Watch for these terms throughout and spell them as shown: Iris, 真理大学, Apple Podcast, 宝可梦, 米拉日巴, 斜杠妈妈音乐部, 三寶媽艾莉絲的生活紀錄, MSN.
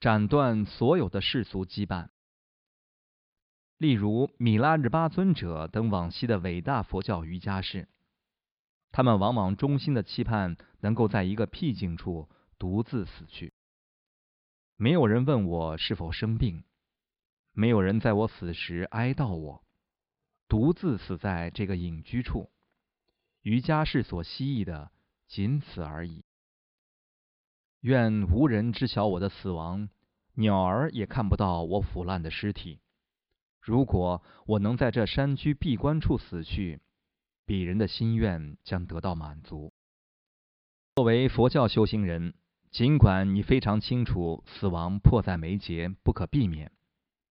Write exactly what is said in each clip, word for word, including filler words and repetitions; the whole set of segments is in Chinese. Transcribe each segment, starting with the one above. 斩断所有的世俗羁绊。例如米拉日巴尊者等往昔的伟大佛教瑜伽士，他们往往衷心的期盼能够在一个僻静处独自死去。没有人问我是否生病，没有人在我死时哀悼我，独自死在这个隐居处，瑜伽士所希冀的仅此而已。愿无人知晓我的死亡，鸟儿也看不到我腐烂的尸体。如果我能在这山居闭关处死去，鄙人的心愿将得到满足。作为佛教修行人，尽管你非常清楚死亡迫在眉睫，不可避免，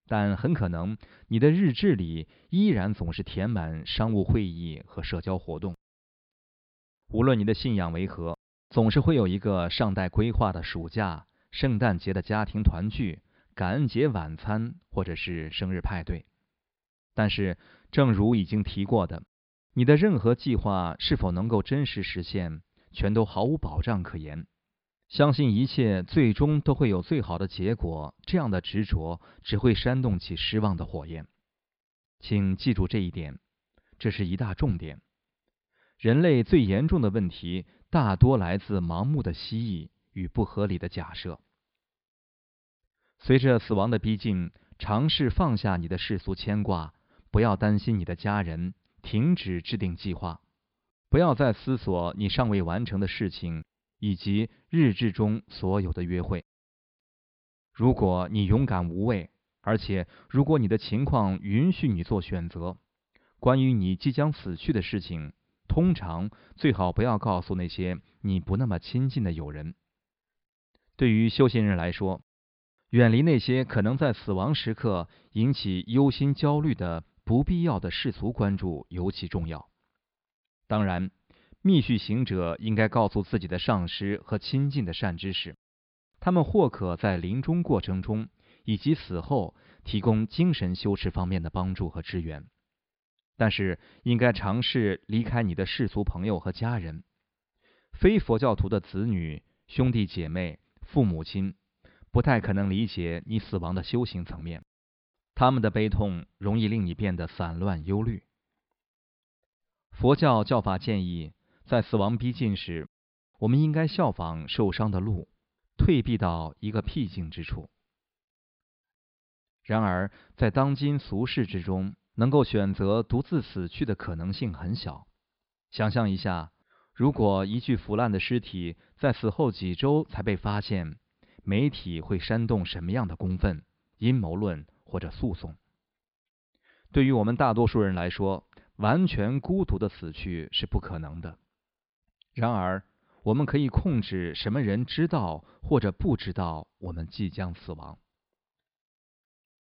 但很可能你的日志里依然总是填满商务会议和社交活动。无论你的信仰为何，总是会有一个尚待规划的暑假、圣诞节的家庭团聚、感恩节晚餐或者是生日派对。但是正如已经提过的，你的任何计划是否能够真实实现，全都毫无保障可言。相信一切最终都会有最好的结果，这样的执着只会煽动起失望的火焰。请记住这一点，这是一大重点。人类最严重的问题大多来自盲目的希冀与不合理的假设。随着死亡的逼近，尝试放下你的世俗牵挂，不要担心你的家人，停止制定计划，不要再思索你尚未完成的事情以及日志中所有的约会。如果你勇敢无畏，而且如果你的情况允许你做选择，关于你即将死去的事情，通常最好不要告诉那些你不那么亲近的友人。对于修行人来说，远离那些可能在死亡时刻引起忧心焦虑的不必要的世俗关注尤其重要。当然，密续行者应该告诉自己的上师和亲近的善知识，他们或可在临终过程中以及死后提供精神修持方面的帮助和支援。但是应该尝试离开你的世俗朋友和家人，非佛教徒的子女、兄弟姐妹、父母亲不太可能理解你死亡的修行层面，他们的悲痛容易令你变得散乱忧虑。佛教教法建议，在死亡逼近时，我们应该效仿受伤的鹿，退避到一个僻静之处。然而在当今俗世之中，能够选择独自死去的可能性很小。想象一下，如果一具腐烂的尸体在死后几周才被发现，媒体会煽动什么样的公愤、阴谋论或者诉讼？对于我们大多数人来说，完全孤独的死去是不可能的。然而，我们可以控制什么人知道或者不知道我们即将死亡。